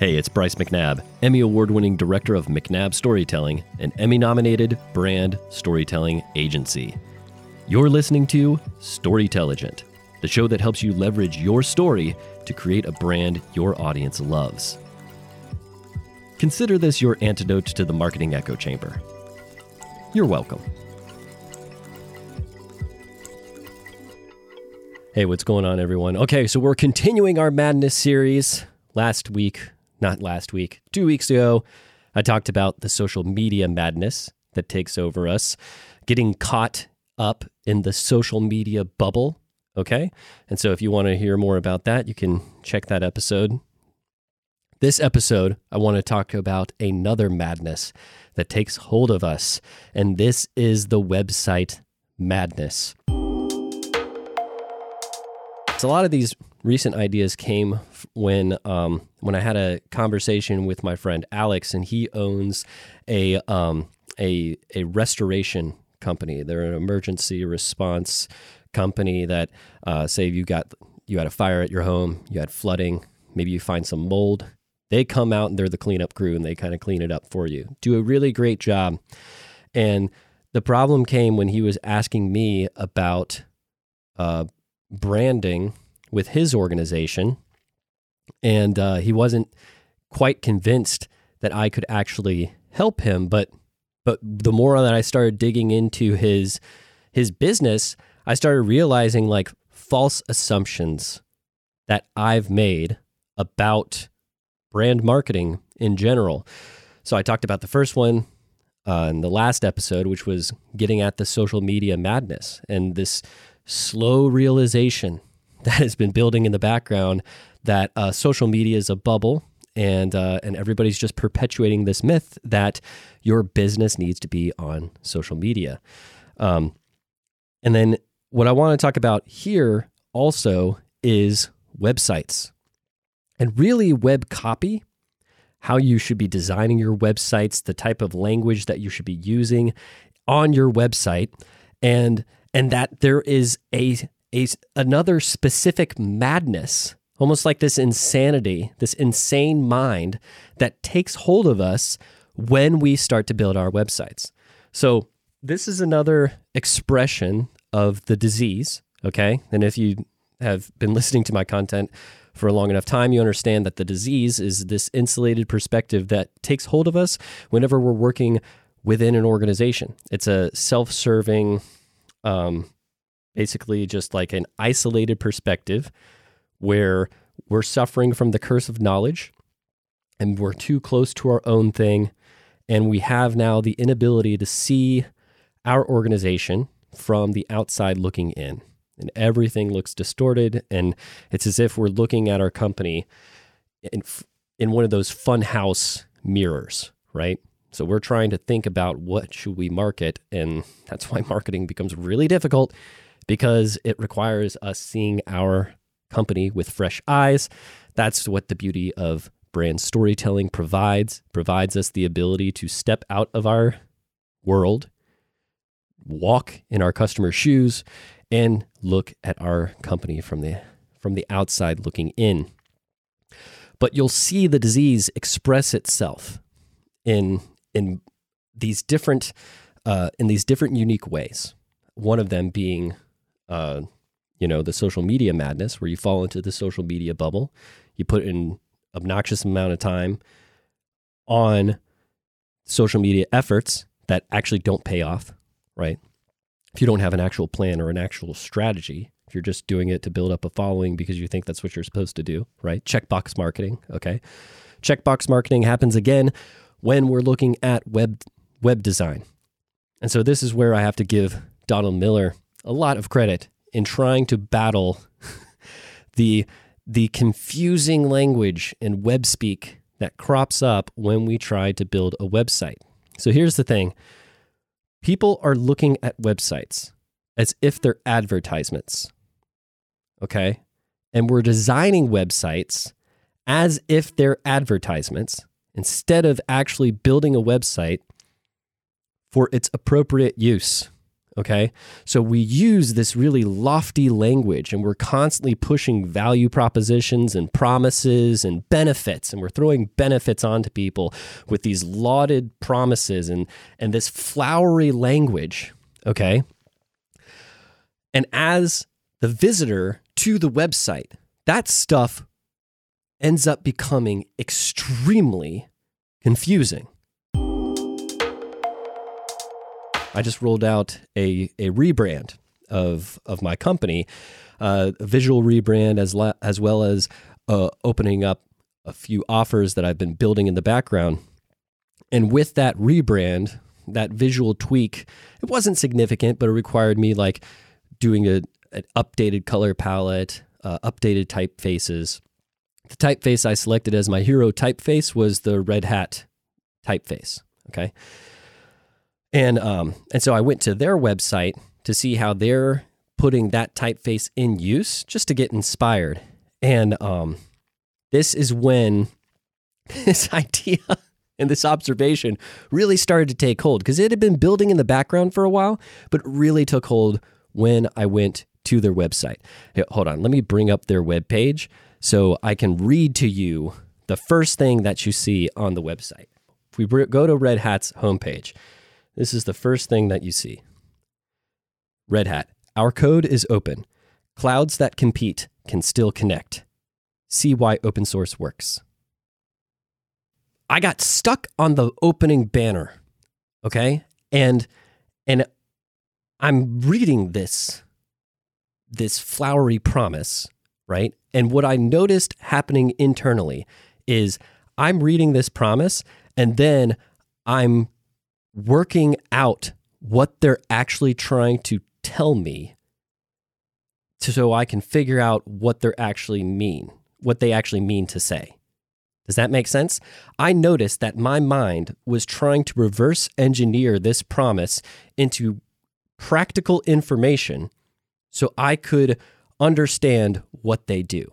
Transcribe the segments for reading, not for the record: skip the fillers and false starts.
Hey, it's Bryce McNabb, Emmy Award-winning director of McNabb Storytelling, an Emmy-nominated brand storytelling agency. You're listening to Storytelligent, the show that helps you leverage your story to create a brand your audience loves. Consider this your antidote to the marketing echo chamber. You're welcome. Hey, what's going on, everyone? Okay, so we're continuing our madness series. 2 weeks ago, I talked about the social media madness that takes over us, getting caught up in the social media bubble, okay? And so if you want to hear more about that, you can check that episode. This episode, I want to talk about another madness that takes hold of us, and this is the website madness. So a lot of these recent ideas came when I had a conversation with my friend Alex, and he owns a restoration company. They're an emergency response company that say you had a fire at your home, you had flooding, maybe you find some mold. They come out and they're the cleanup crew, and they kind of clean it up for you. Do a really great job. And the problem came when he was asking me about branding with his organization, and he wasn't quite convinced that I could actually help him. But the more that I started digging into his business, I started realizing like false assumptions that I've made about brand marketing in general. So I talked about the first one in the last episode, which was getting at the social media madness and this slow realization that has been building in the background that social media is a bubble, and everybody's just perpetuating this myth that your business needs to be on social media. And then what I want to talk about here also is websites, and really web copy, how you should be designing your websites, the type of language that you should be using on your website, and that there is another specific madness, almost like this insanity, this insane mind that takes hold of us when we start to build our websites. So this is another expression of the disease, okay? And if you have been listening to my content for a long enough time, you understand that the disease is this insulated perspective that takes hold of us whenever we're working within an organization. It's a self-serving, basically just like an isolated perspective where we're suffering from the curse of knowledge and we're too close to our own thing. And we have now the inability to see our organization from the outside looking in, and everything looks distorted. And it's as if we're looking at our company in one of those funhouse mirrors, right? So we're trying to think about what should we market, and that's why marketing becomes really difficult, because it requires us seeing our company with fresh eyes. That's what the beauty of brand storytelling provides us the ability to step out of our world, walk in our customer's shoes, and look at our company from the outside looking in. But you'll see the disease express itself in these different unique ways. One of them being, the social media madness, where you fall into the social media bubble. You put an obnoxious amount of time on social media efforts that actually don't pay off, right? If you don't have an actual plan or an actual strategy, if you're just doing it to build up a following because you think that's what you're supposed to do, right? Checkbox marketing, okay? Checkbox marketing happens again when we're looking at web design. And so this is where I have to give Donald Miller a lot of credit in trying to battle the confusing language in web speak that crops up when we try to build a website. So here's the thing. People are looking at websites as if they're advertisements, okay? And we're designing websites as if they're advertisements, instead of actually building a website for its appropriate use, Okay. So we use this really lofty language and we're constantly pushing value propositions and promises and benefits. And we're throwing benefits onto people with these lauded promises and this flowery language. Okay. And as the visitor to the website, that stuff ends up becoming extremely confusing. I just rolled out a rebrand of my company, a visual rebrand as well as opening up a few offers that I've been building in the background. And with that rebrand, that visual tweak, it wasn't significant, but it required me like doing an updated color palette, updated typefaces. The typeface I selected as my hero typeface was the Red Hat typeface. Okay. And so I went to their website to see how they're putting that typeface in use just to get inspired. And this is when this idea and this observation really started to take hold because it had been building in the background for a while, but really took hold when I went to their website. Hey, hold on, let me bring up their webpage so I can read to you the first thing that you see on the website. If we go to Red Hat's homepage, this is the first thing that you see. Red Hat. Our code is open. Clouds that compete can still connect. See why open source works. I got stuck on the opening banner. Okay? And I'm reading this flowery promise, right? And what I noticed happening internally is I'm reading this promise and then I'm working out what they're actually trying to tell me so I can figure out what they actually mean to say. Does that make sense? I noticed that my mind was trying to reverse engineer this promise into practical information so I could understand what they do.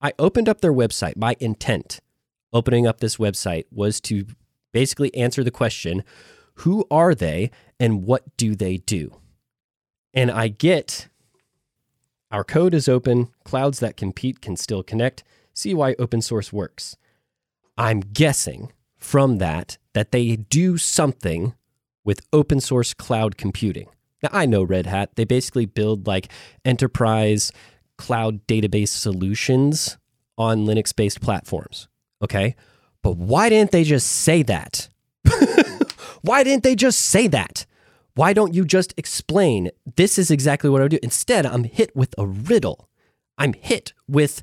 I opened up their website. My intent opening up this website was to basically answer the question, who are they and what do they do? And I get our code is open, clouds that compete can still connect, see why open source works. I'm guessing from that they do something with open source cloud computing. Now, I know Red Hat. They basically build like enterprise cloud database solutions on Linux-based platforms, okay? But why didn't they just say that? Why didn't they just say that? Why don't you just explain, this is exactly what I would do? Instead, I'm hit with a riddle. I'm hit with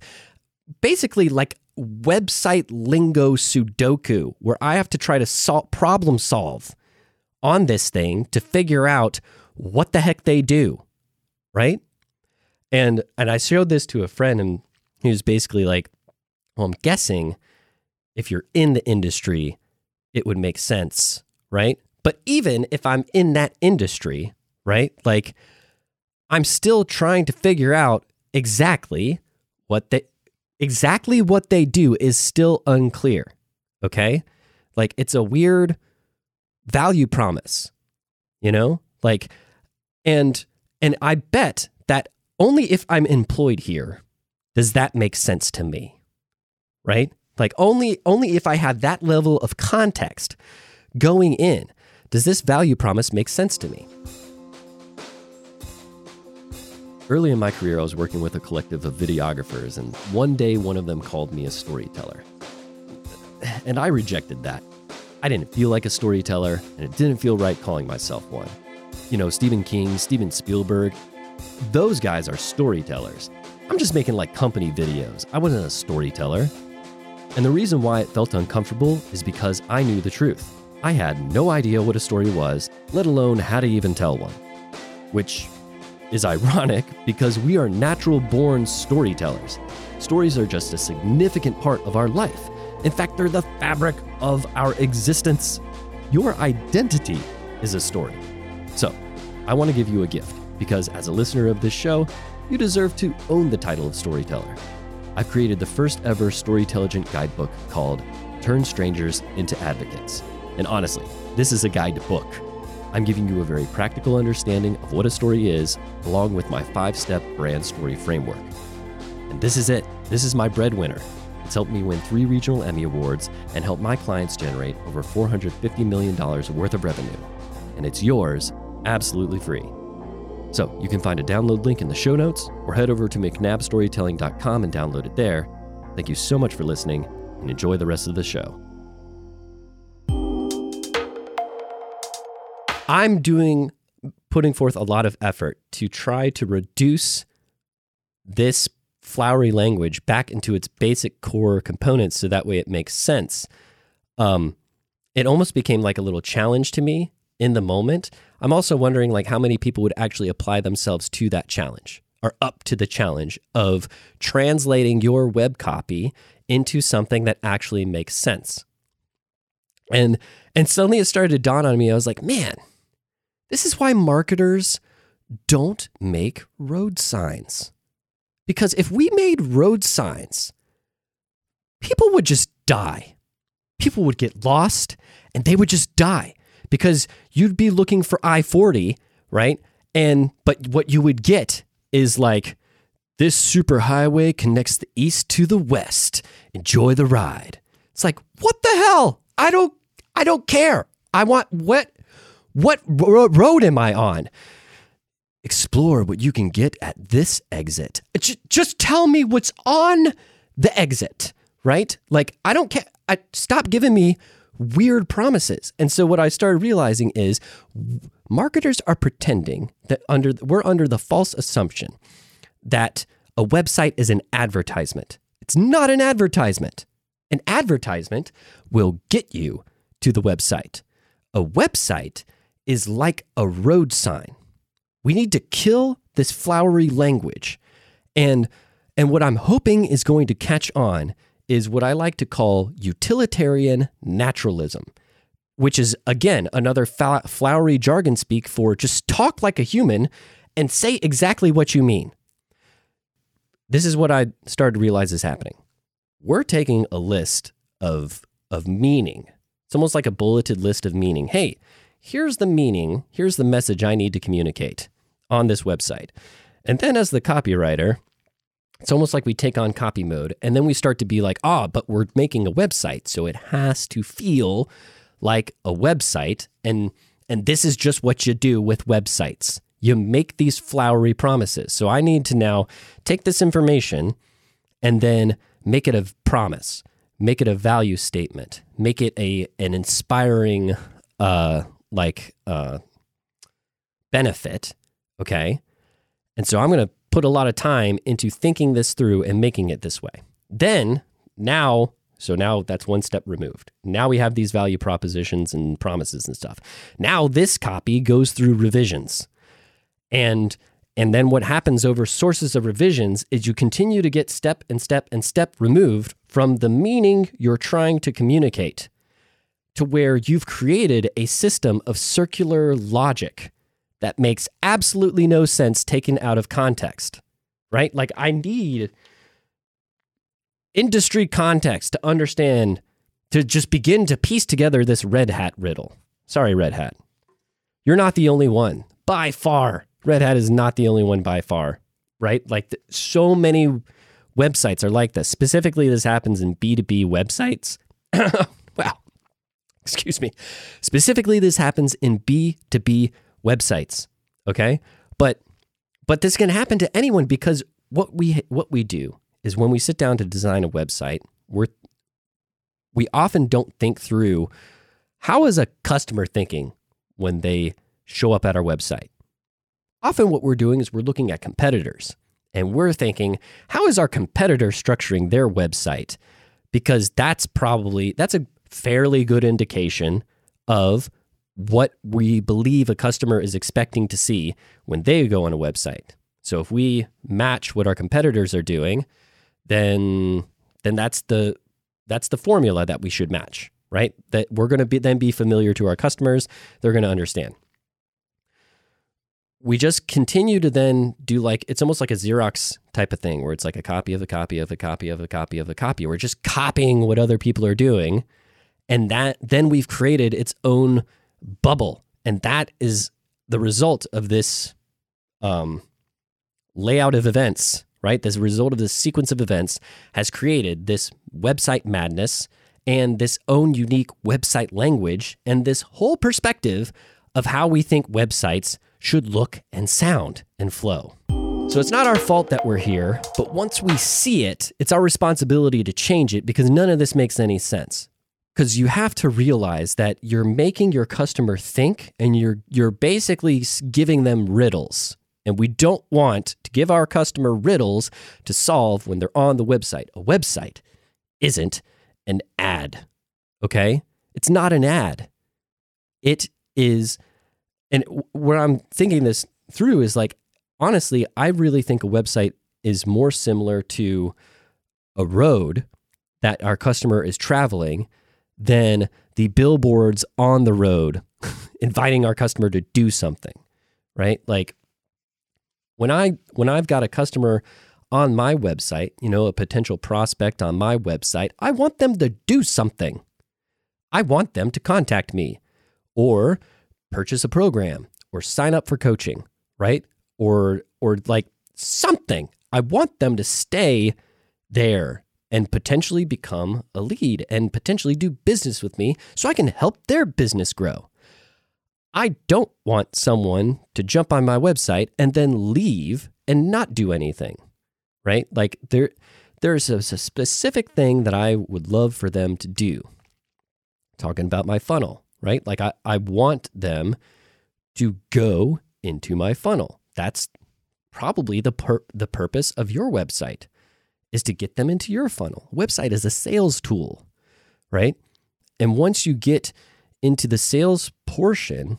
basically like website lingo Sudoku, where I have to try to problem solve on this thing to figure out what the heck they do, right? And I showed this to a friend, and he was basically like, well, I'm guessing if you're in the industry, it would make sense, right? But even if I'm in that industry, right, like I'm still trying to figure out exactly what they do is still unclear, okay? Like it's a weird value promise, you know? Like, and I bet that only if I'm employed here does that make sense to me, right? Like only if I have that level of context going in, does this value promise make sense to me? Early in my career, I was working with a collective of videographers, and one day one of them called me a storyteller. And I rejected that. I didn't feel like a storyteller, and it didn't feel right calling myself one. You know, Stephen King, Steven Spielberg, those guys are storytellers. I'm just making like company videos. I wasn't a storyteller. And the reason why it felt uncomfortable is because I knew the truth. I had no idea what a story was, let alone how to even tell one. Which is ironic because we are natural-born storytellers. Stories are just a significant part of our life. In fact, they're the fabric of our existence. Your identity is a story. So, I want to give you a gift because as a listener of this show, you deserve to own the title of storyteller. I've created the first ever Storytelligent guidebook called Turn Strangers Into Advocates. And honestly, this is a guidebook. I'm giving you a very practical understanding of what a story is, along with my 5-step brand story framework. And this is it. This is my breadwinner. It's helped me win 3 regional Emmy Awards and helped my clients generate over $450 million worth of revenue. And it's yours, absolutely free. So you can find a download link in the show notes or head over to McNabbStorytelling.com and download it there. Thank you so much for listening and enjoy the rest of the show. I'm putting forth a lot of effort to try to reduce this flowery language back into its basic core components so that way it makes sense. It almost became like a little challenge to me in the moment. I'm also wondering like how many people would actually apply themselves to that challenge or up to the challenge of translating your web copy into something that actually makes sense. And suddenly it started to dawn on me. I was like, man, this is why marketers don't make road signs. Because if we made road signs, people would just die. People would get lost and they would just die because you'd be looking for I-40, right? But what you would get is like, this superhighway connects the east to the west. Enjoy the ride. It's like, what the hell? I don't care. I want what road am I on? Explore what you can get at this exit. Just tell me what's on the exit, right? Like, I don't care. Stop giving me weird promises. And so what I started realizing is marketers are pretending that we're under the false assumption that a website is an advertisement. It's not an advertisement. An advertisement will get you to the website. A website is like a road sign. We need to kill this flowery language. And what I'm hoping is going to catch on is what I like to call utilitarian naturalism, which is, again, another flowery jargon speak for just talk like a human and say exactly what you mean. This is what I started to realize is happening. We're taking a list of meaning. It's almost like a bulleted list of meaning. Hey, here's the meaning. Here's the message I need to communicate on this website. And then as the copywriter, it's almost like we take on copy mode. And then we start to be like, but we're making a website. So it has to feel like a website. And this is just what you do with websites. You make these flowery promises. So I need to now take this information and then make it a promise, make it a value statement, make it an inspiring benefit, okay? And so I'm going to put a lot of time into thinking this through and making it this way. Now that's one step removed. Now we have these value propositions and promises and stuff. Now this copy goes through revisions. And then what happens over sources of revisions is you continue to get step and step and step removed from the meaning you're trying to communicate to where you've created a system of circular logic that makes absolutely no sense taken out of context, right? Like I need industry context to understand, to just begin to piece together this Red Hat riddle. Sorry, Red Hat. You're not the only one by far. Red Hat is not the only one by far, right? Like so many websites are like this. Specifically, this happens in B2B websites. Wow. Excuse me. Specifically, this happens in B2B websites, okay? But this can happen to anyone because what we do is when we sit down to design a website, we often don't think through how is a customer thinking when they show up at our website. Often what we're doing is we're looking at competitors and we're thinking, how is our competitor structuring their website? Because that's a fairly good indication of what we believe a customer is expecting to see when they go on a website. So if we match what our competitors are doing, then that's the formula that we should match, right? That we're going to be familiar to our customers. They're going to understand. We just continue to then do like, it's almost like a Xerox type of thing where it's like a copy of a copy of a copy of a copy of a copy. We're just copying what other people are doing. And then we've created its own bubble, And that is the result of this layout of events, right? This result of this sequence of events has created this website madness and this own unique website language and this whole perspective of how we think websites should look and sound and flow. So it's not our fault that we're here, but once we see it, it's our responsibility to change it because none of this makes any sense. Because you have to realize that you're making your customer think and you're basically giving them riddles. And we don't want to give our customer riddles to solve when they're on the website. A website isn't an ad, okay? It's not an ad. It is, and where I'm thinking this through is like, honestly, I really think a website is more similar to a road that our customer is traveling than the billboards on the road inviting our customer to do something, right? Like, When I've got a customer on my website, you know, a potential prospect on my website, I want them to do something. I want them to contact me or purchase a program or sign up for coaching, right? Or like something. I want them to stay there and potentially become a lead and potentially do business with me so I can help their business grow. I don't want someone to jump on my website and then leave and not do anything, right? Like there's a specific thing that I would love for them to do. Talking about my funnel, right? Like I want them to go into my funnel. That's probably the purpose of your website is to get them into your funnel. Website is a sales tool, right? And once you get into the sales portion,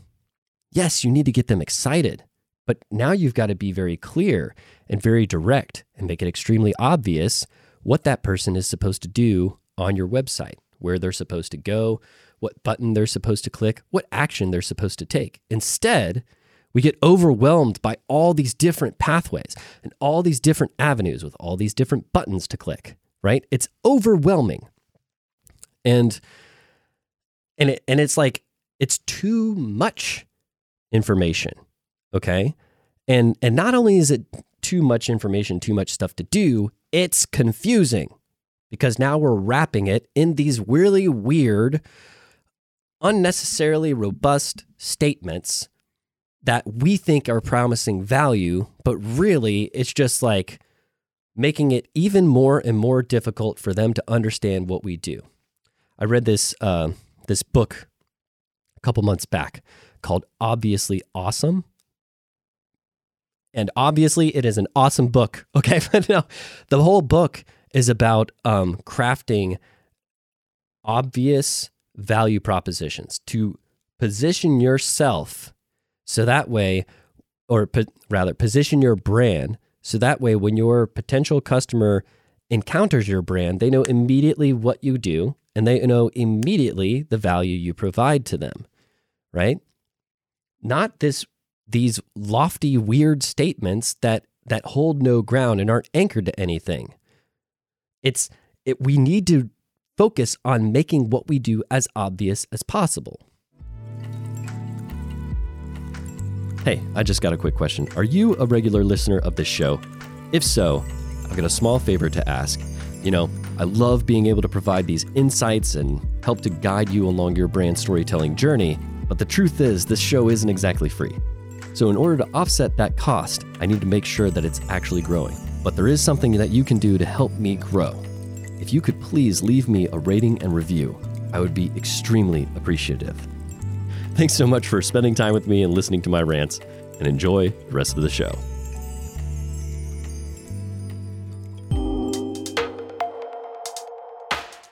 yes, you need to get them excited, but now you've got to be very clear and very direct and make it extremely obvious what that person is supposed to do on your website, where they're supposed to go, what button they're supposed to click, what action they're supposed to take. Instead, we get overwhelmed by all these different pathways and all these different avenues with all these different buttons to click, right? It's overwhelming. And it's like, it's too much information, okay? And not only is it too much information, too much stuff to do, it's confusing because now we're wrapping it in these really weird, unnecessarily robust statements that we think are promising value, but really it's just like making it even more and more difficult for them to understand what we do. I read this book a couple months back called Obviously Awesome. And obviously it is an awesome book. Okay. But no, the whole book is about crafting obvious value propositions to position yourself so that way, or rather position your brand. So that way when your potential customer encounters your brand, they know immediately what you do. And they know immediately the value you provide to them, right? Not these lofty, weird statements that hold no ground and aren't anchored to anything. We need to focus on making what we do as obvious as possible. Hey, I just got a quick question. Are you a regular listener of this show? If so, I've got a small favor to ask. You know, I love being able to provide these insights and help to guide you along your brand storytelling journey, but the truth is this show isn't exactly free. So in order to offset that cost, I need to make sure that it's actually growing. But there is something that you can do to help me grow. If you could please leave me a rating and review, I would be extremely appreciative. Thanks so much for spending time with me and listening to my rants, and enjoy the rest of the show.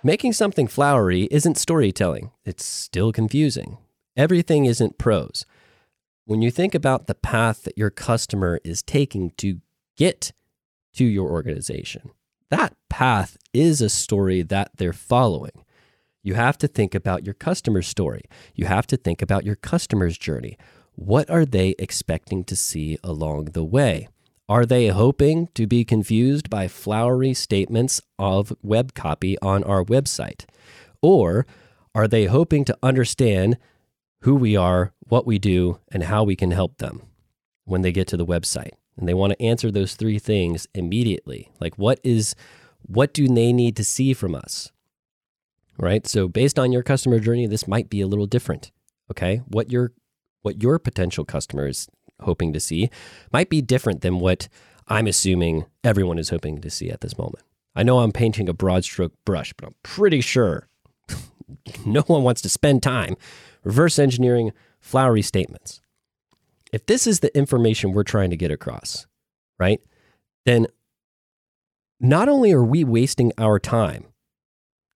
Making something flowery isn't storytelling. It's still confusing. Everything isn't prose. When you think about the path that your customer is taking to get to your organization, that path is a story that they're following. You have to think about your customer's story. You have to think about your customer's journey. What are they expecting to see along the way? Are they hoping to be confused by flowery statements of web copy on our website? Or are they hoping to understand who we are, what we do, and how we can help them when they get to the website. And they want to answer those three things immediately. Like, what do they need to see from us? Right? So based on your customer journey, this might be a little different. Okay? What your potential customer is hoping to see might be different than what I'm assuming everyone is hoping to see at this moment. I know I'm painting a broad stroke brush, but I'm pretty sure no one wants to spend time reverse engineering flowery statements. If this is the information we're trying to get across, right, then not only are we wasting our time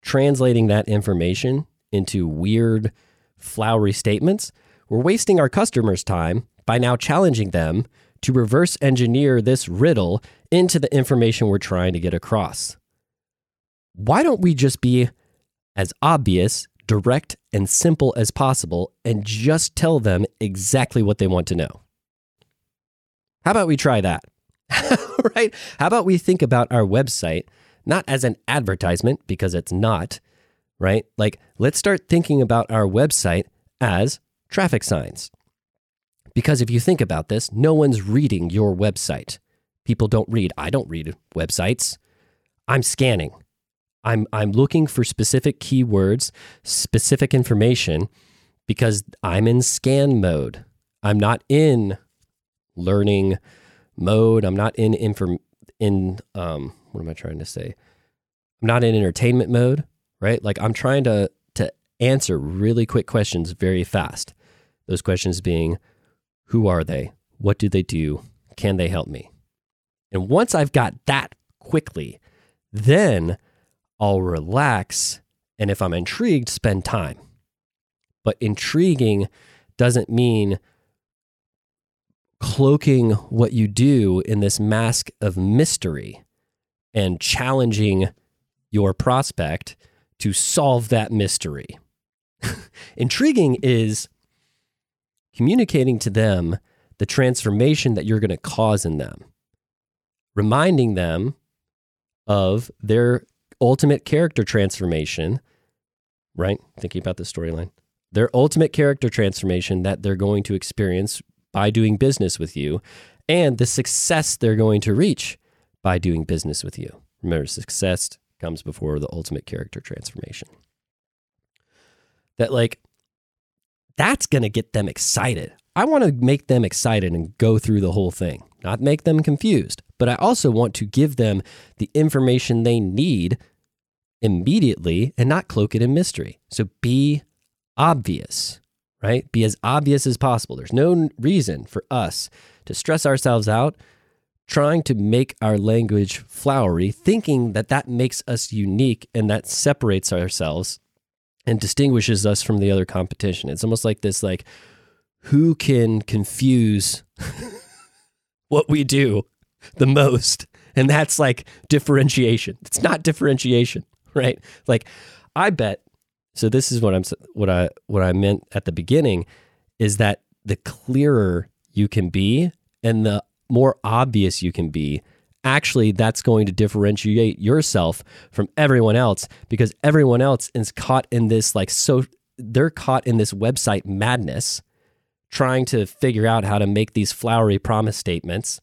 translating that information into weird, flowery statements, we're wasting our customers' time by now challenging them to reverse engineer this riddle into the information we're trying to get across. Why don't we just be as obvious, direct, and simple as possible and just tell them exactly what they want to know? How about we try that? Right? How about we think about our website not as an advertisement, because it's not, right? Like, let's start thinking about our website as traffic signs. Because if you think about this, no one's reading your website. People don't read. I don't read websites. I'm scanning. I'm looking for specific keywords, specific information, because I'm in scan mode. I'm not in learning mode. I'm not in what am I trying to say? I'm not in entertainment mode, right? Like, I'm trying to answer really quick questions very fast. Those questions being, who are they? What do they do? Can they help me? And once I've got that quickly, then I'll relax. And if I'm intrigued, spend time. But intriguing doesn't mean cloaking what you do in this mask of mystery and challenging your prospect to solve that mystery. Intriguing is communicating to them the transformation that you're going to cause in them, reminding them of their ultimate character transformation, right? Thinking about the storyline, their ultimate character transformation that they're going to experience by doing business with you, and the success they're going to reach by doing business with you. Remember, success comes before the ultimate character transformation. That's going to get them excited. I want to make them excited and go through the whole thing, not make them confused. But I also want to give them the information they need immediately and not cloak it in mystery. So be obvious, right? Be as obvious as possible. There's no reason for us to stress ourselves out trying to make our language flowery, thinking that makes us unique and that separates ourselves and distinguishes us from the other competition. It's almost like this, who can confuse what we do the most? And that's differentiation. It's not differentiation, right? I bet. So this is what I meant at the beginning is that the clearer you can be and the more obvious you can be, actually, that's going to differentiate yourself from everyone else, because everyone else is caught in this, they're caught in this website madness, trying to figure out how to make these flowery promise statements,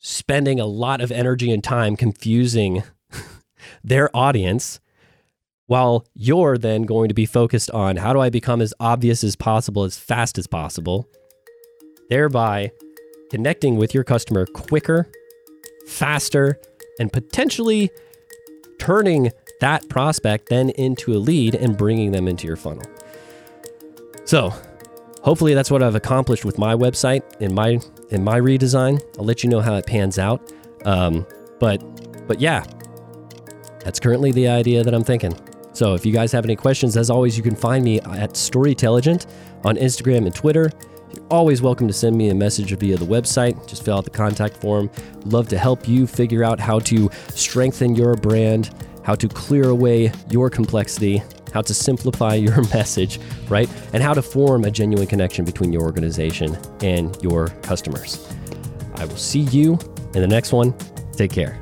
spending a lot of energy and time confusing their audience, while you're then going to be focused on, how do I become as obvious as possible, as fast as possible, thereby connecting with your customer quicker, faster, and potentially turning that prospect then into a lead and bringing them into your funnel. So hopefully that's what I've accomplished with my website in my redesign. I'll let you know how it pans out. But yeah, that's currently the idea that I'm thinking. So if you guys have any questions, as always, you can find me at Storytelligent on Instagram and Twitter. You're always welcome to send me a message via the website. Just fill out the contact form. Love to help you figure out how to strengthen your brand, how to clear away your complexity, how to simplify your message, right? And how to form a genuine connection between your organization and your customers. I will see you in the next one. Take care.